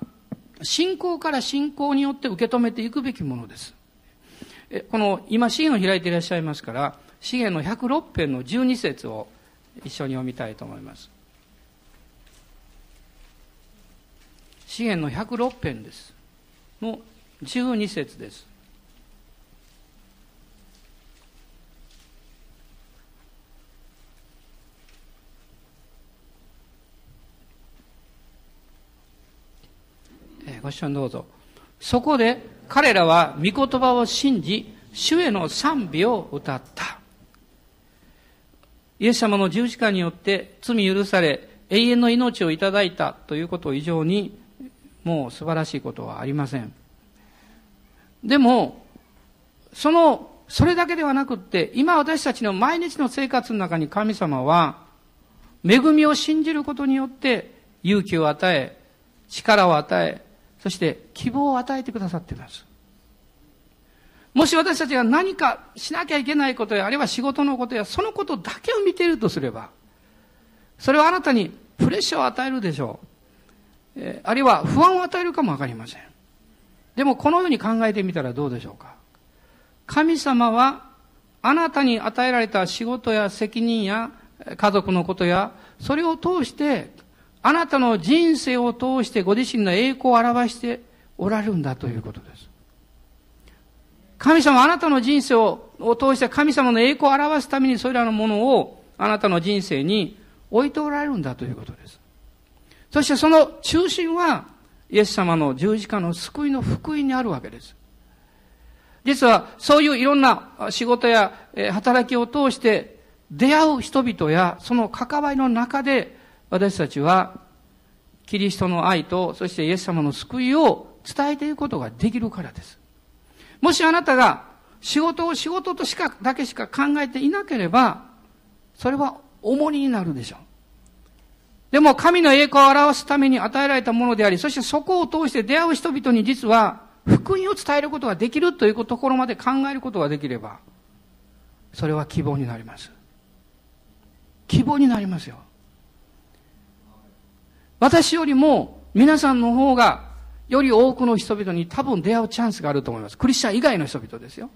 信仰から信仰によって受け止めていくべきものです。この今詩篇を開いていらっしゃいますから、詩篇のひゃくろく編のじゅうに節を一緒に読みたいと思います。詩篇のひゃくろく編です。のじゅうに節です。ご視聴どうぞ。そこで彼らは御言葉を信じ、主への賛美を歌った。イエス様の十字架によって罪許され、永遠の命をいただいたということ以上に、もう素晴らしいことはありません。でも、その、それだけではなくって、今私たちの毎日の生活の中に神様は、恵みを信じることによって勇気を与え、力を与え、そして希望を与えてくださっています。もし私たちが何かしなきゃいけないことや、あるいは仕事のことや、そのことだけを見ているとすれば、それはあなたにプレッシャーを与えるでしょう。えー、あるいは不安を与えるかもわかりません。でもこのように考えてみたらどうでしょうか。神様はあなたに与えられた仕事や責任や家族のことや、それを通して、あなたの人生を通してご自身の栄光を表しておられるんだということです。神様、あなたの人生を通して神様の栄光を表すためにそれらのものをあなたの人生に置いておられるんだということです。そしてその中心はイエス様の十字架の救いの福音にあるわけです。実はそういういろんな仕事や働きを通して出会う人々やその関わりの中で私たちは、キリストの愛と、そしてイエス様の救いを伝えていくことができるからです。もしあなたが仕事を仕事としか、だけしか考えていなければ、それは重荷になるでしょう。でも神の栄光を表すために与えられたものであり、そしてそこを通して出会う人々に実は、福音を伝えることができるというところまで考えることができれば、それは希望になります。希望になりますよ。私よりも皆さんの方がより多くの人々に多分出会うチャンスがあると思います。クリスチャン以外の人々ですよ。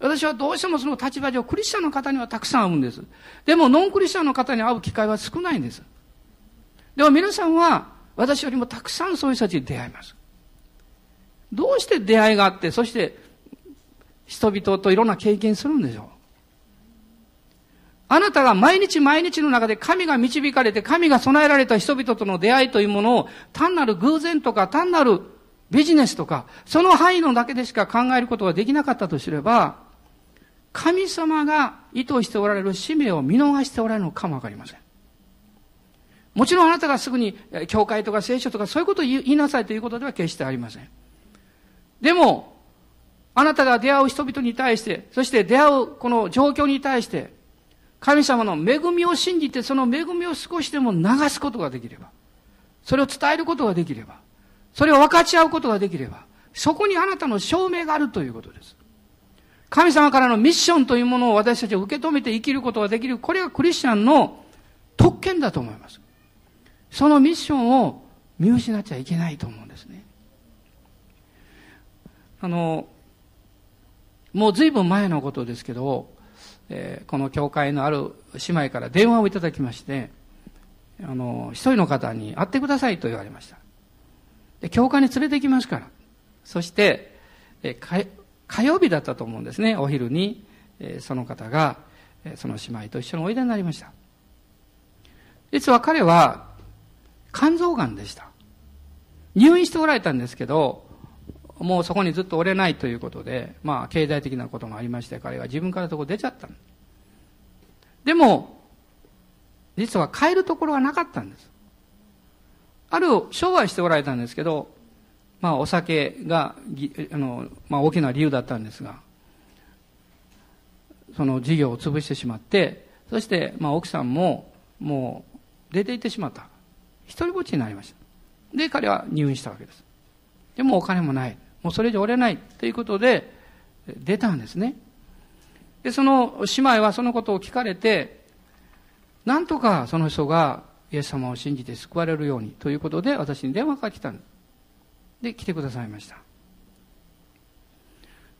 私はどうしてもその立場上クリスチャンの方にはたくさん会うんです。でもノンクリスチャンの方に会う機会は少ないんです。でも皆さんは私よりもたくさんそういう人たちに出会います。どうして出会いがあって、そして人々といろんな経験するんでしょう。あなたが毎日毎日の中で神が導かれて神が備えられた人々との出会いというものを単なる偶然とか単なるビジネスとかその範囲のだけでしか考えることができなかったとすれば、神様が意図しておられる使命を見逃しておられるのかもわかりません。もちろんあなたがすぐに教会とか聖書とかそういうことを言いなさいということでは決してありません。でもあなたが出会う人々に対して、そして出会うこの状況に対して神様の恵みを信じて、その恵みを少しでも流すことができれば、それを伝えることができれば、それを分かち合うことができれば、そこにあなたの証明があるということです。神様からのミッションというものを私たちは受け止めて生きることができる。これがクリスチャンの特権だと思います。そのミッションを見失っちゃいけないと思うんですね。あの、もう随分前のことですけど、えー、この教会のある姉妹から電話をいただきまして、あの、一人の方に会ってくださいと言われました。で、教会に連れて行きますから。そして、えー、か火曜日だったと思うんですね、お昼に、えー、その方が、えー、その姉妹と一緒においでになりました。実は彼は肝臓がんでした。入院しておられたんですけど、もうそこにずっと折れないということで、まあ経済的なこともありまして、彼は自分からとこ出ちゃった。でも、実は帰るところはなかったんです。ある、商売しておられたんですけど、まあお酒が、あの、まあ大きな理由だったんですが、その事業を潰してしまって、そしてまあ奥さんももう出て行ってしまった。一人ぼっちになりました。で、彼は入院したわけです。でもお金もない。もうそれ以上折れないということで出たんですね。で、その姉妹はそのことを聞かれて、なんとかその人がイエス様を信じて救われるようにということで私に電話が来たんです。で、来てくださいました。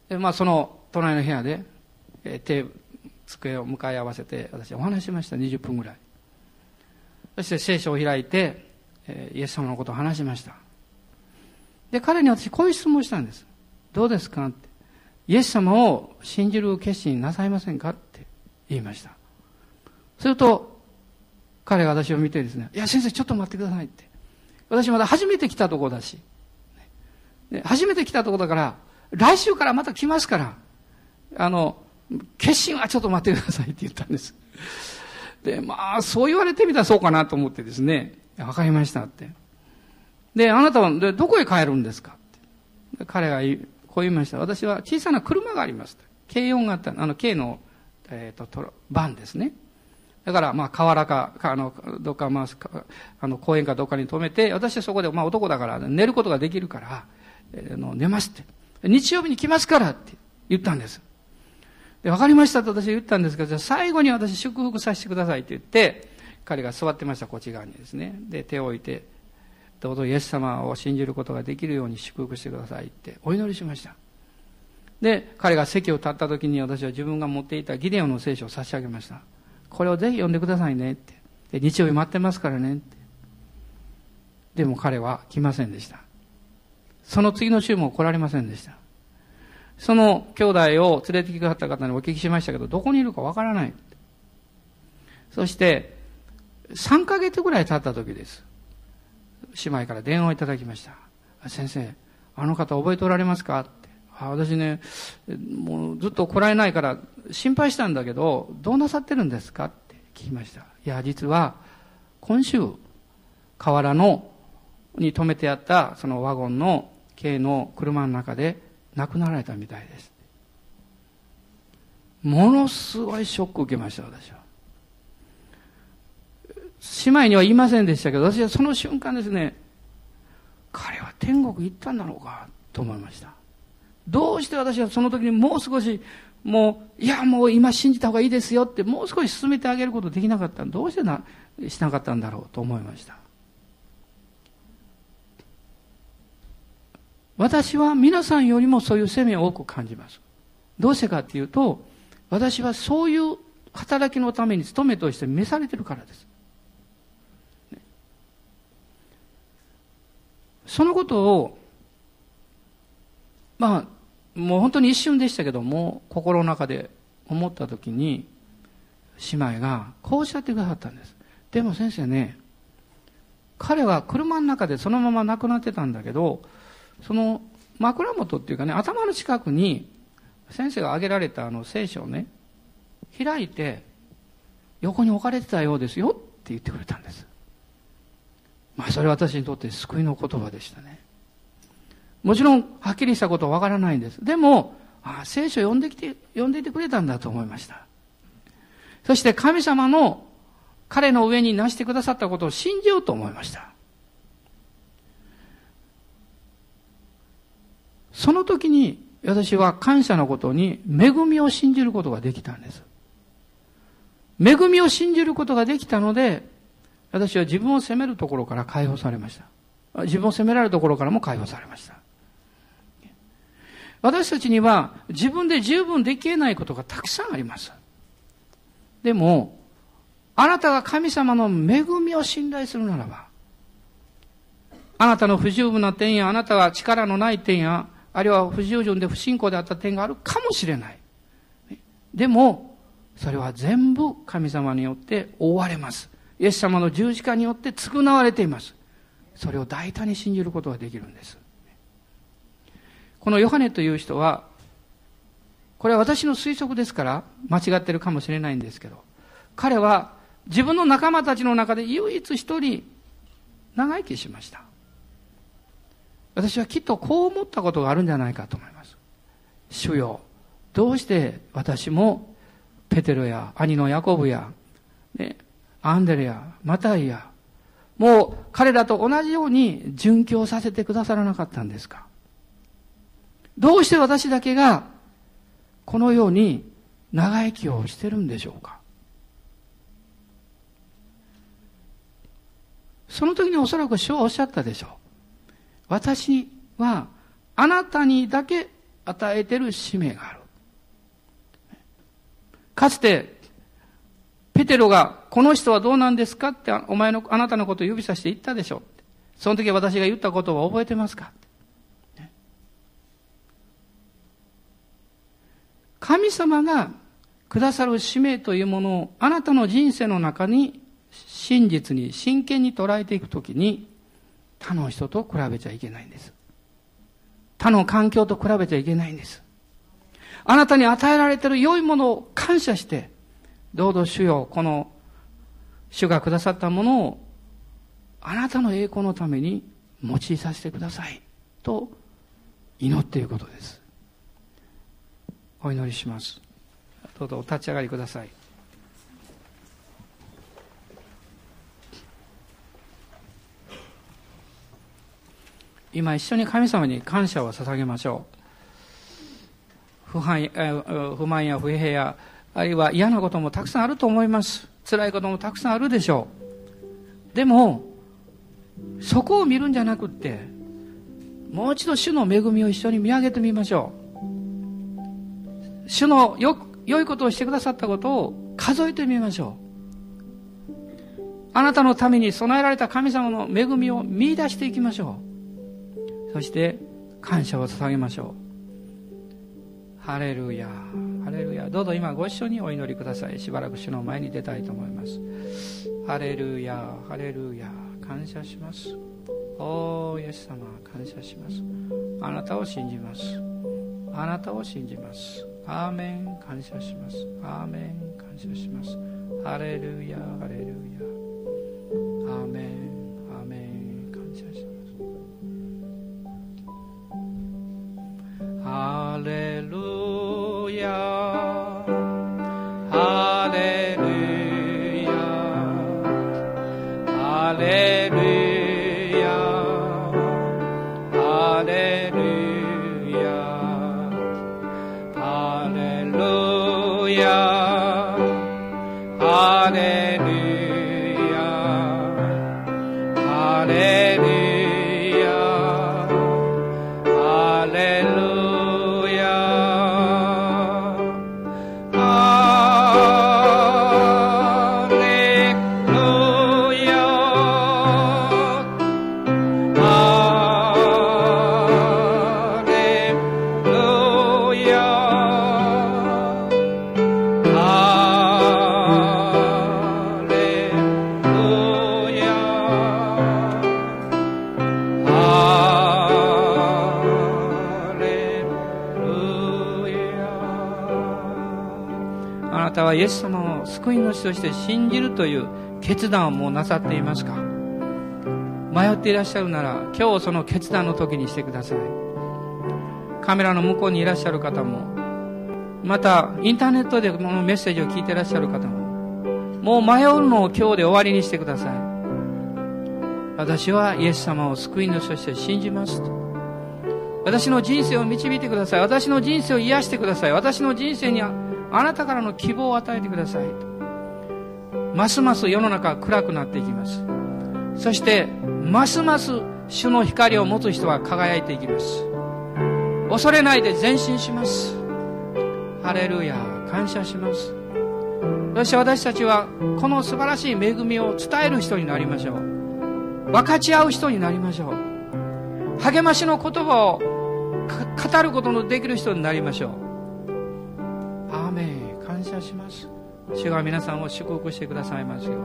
で、まあその隣の部屋で、えー、手、机を向かい合わせて私はお話しました。にじゅっぷんぐらい。そして聖書を開いて、えー、イエス様のことを話しました。で、彼に私こういう質問をしたんです。どうですかって。イエス様を信じる決心なさいませんかって言いました。すると、彼が私を見てですね、いや先生ちょっと待ってくださいって。私まだ初めて来たとこだし、ね、初めて来たとこだから、来週からまた来ますから、あの、決心はちょっと待ってくださいって言ったんです。で、まあ、そう言われてみたらそうかなと思ってですね、わかりましたって。で、あなたはでどこへ帰るんですかって。で、彼がこう言いました。私は小さな車があります。ケーよん があった、あの K の、えー、とトラバンですね。だから、まあ、河原か、あの、どっか、まあ、あの、公園かどっかに止めて、私はそこで、まあ、男だから寝ることができるから、えー、の寝ますって。日曜日に来ますからって言ったんです。で、わかりましたと私は言ったんですけど、じゃあ最後に私祝福させてくださいって言って、彼が座ってました、こっち側にですね。で、手を置いて、どうぞイエス様を信じることができるように祝福してくださいってお祈りしました。で、彼が席を立った時に私は自分が持っていたギデオンの聖書を差し上げました。これをぜひ読んでくださいねって。で、日曜日待ってますからねって。でも彼は来ませんでした。その次の週も来られませんでした。その兄弟を連れてきてくださった方にお聞きしましたけど、どこにいるかわからない。そして、さんかげつぐらい経った時です。姉妹から電話をいただきました。先生、あの方覚えておられますかって。あ、私ね、もうずっと来られないから心配したんだけど、どうなさってるんですかって聞きました。いや、実は今週河原のに止めてあったそのワゴンの軽の車の中で亡くなられたみたいです。ものすごいショックを受けました。私は姉妹には言いませんでしたけど、私はその瞬間ですね、彼は天国行ったんだろうかと思いました。どうして私はその時にもう少し、もういやもう今信じた方がいいですよって、もう少し進めてあげることできなかった。どうしてなしなかったんだろうと思いました。私は皆さんよりもそういう責めを多く感じます。どうしてかっていうと、私はそういう働きのために務めとして召されてるからです。そのことを、まあ、もう本当に一瞬でしたけども、心の中で思ったときに、姉妹がこうおっしゃってくださったんです。でも先生ね、彼は車の中でそのまま亡くなってたんだけど、その枕元っていうかね、頭の近くに先生が挙げられたあの聖書をね、開いて横に置かれてたようですよって言ってくれたんです。まあそれは私にとって救いの言葉でしたね。もちろんはっきりしたことはわからないんです。でも、ああ、聖書を読んできて、読んでいてくれたんだと思いました。そして神様の彼の上になしてくださったことを信じようと思いました。その時に私は感謝のことに恵みを信じることができたんです。恵みを信じることができたので、私は自分を責めるところから解放されました。自分を責められるところからも解放されました。私たちには自分で十分できえないことがたくさんあります。でも、あなたが神様の恵みを信頼するならば、あなたの不十分な点や、あなたが力のない点や、あるいは不従順で不信仰であった点があるかもしれない。でも、それは全部神様によって覆われます。イエス様の十字架によって償われています。それを大胆に信じることができるんです。このヨハネという人は、これは私の推測ですから、間違ってるかもしれないんですけど、彼は自分の仲間たちの中で唯一一人長生きしました。私はきっとこう思ったことがあるんじゃないかと思います。主よ、どうして私もペテロや兄のヤコブや、ね、アンデレやマタイや、もう彼らと同じように殉教させてくださらなかったんですか。どうして私だけがこのように長生きをしてるんでしょうか。その時におそらく主はおっしゃったでしょう。私はあなたにだけ与えてる使命がある。かつてペテロがこの人はどうなんですかってお前のあなたのことを指さして言ったでしょう。その時私が言ったことは覚えてますか。神様がくださる使命というものをあなたの人生の中に真実に真剣に捉えていくときに、他の人と比べちゃいけないんです。他の環境と比べちゃいけないんです。あなたに与えられている良いものを感謝して、どうぞ主よ、この主がくださったものをあなたの栄光のために用いさせてくださいと祈っていることです。お祈りします。どうぞお立ち上がりください。今一緒に神様に感謝を捧げましょう。不満や不平や、あるいは嫌なこともたくさんあると思います。辛いこともたくさんあるでしょう。でも、そこを見るんじゃなくって、もう一度主の恵みを一緒に見上げてみましょう。主のよ、良いことをしてくださったことを数えてみましょう。あなたのために備えられた神様の恵みを見出していきましょう。そして感謝を捧げましょう。ハレルヤ、ハレルヤ。どうぞ今ご一緒にお祈りください。しばらく主の前に出たいと思います。ハレルヤ、ハレルヤ。感謝します。おー、イエス様、感謝します。あなたを信じます。あなたを信じます。アーメン、感謝します。アーメン、感謝します。ハレルヤ、ハレルヤ。アーメン。ハレルヤ、ハレルヤ、ハレルヤ、ハレルヤ、ハレルヤ、ハレルヤ、たはイエス様を救い主として信じるという決断をもうなさっていますか？迷っていらっしゃるなら、今日その決断の時にしてください。カメラの向こうにいらっしゃる方も、またインターネットでこのメッセージを聞いていらっしゃる方も、もう迷うのを今日で終わりにしてください。私はイエス様を救い主として信じますと。私の人生を導いてください。私の人生を癒してください。私の人生にあなたからの希望を与えてくださいと。ますます世の中は暗くなっていきます。そしてますます主の光を持つ人は輝いていきます。恐れないで前進します。ハレルヤ、感謝します。そして私たちはこの素晴らしい恵みを伝える人になりましょう。分かち合う人になりましょう。励ましの言葉を語ることのできる人になりましょう。アーメン、感謝します。主が皆さんを祝福してくださいますように。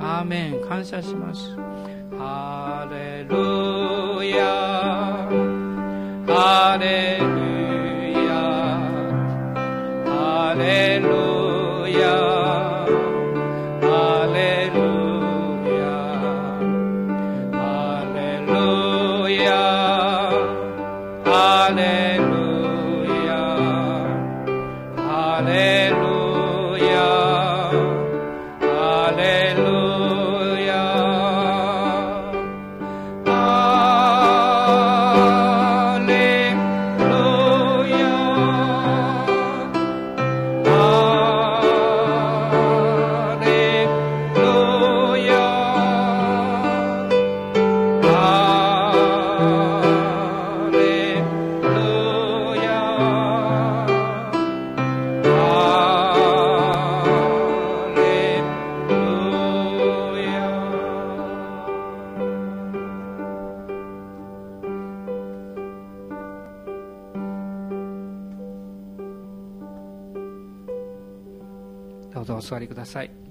アーメン、感謝します。ハレルヤ、ハレルヤ、ハレルヤ、ハレルヤ、ハレルヤ、ハレルヤ、ハレルヤ、お座りください。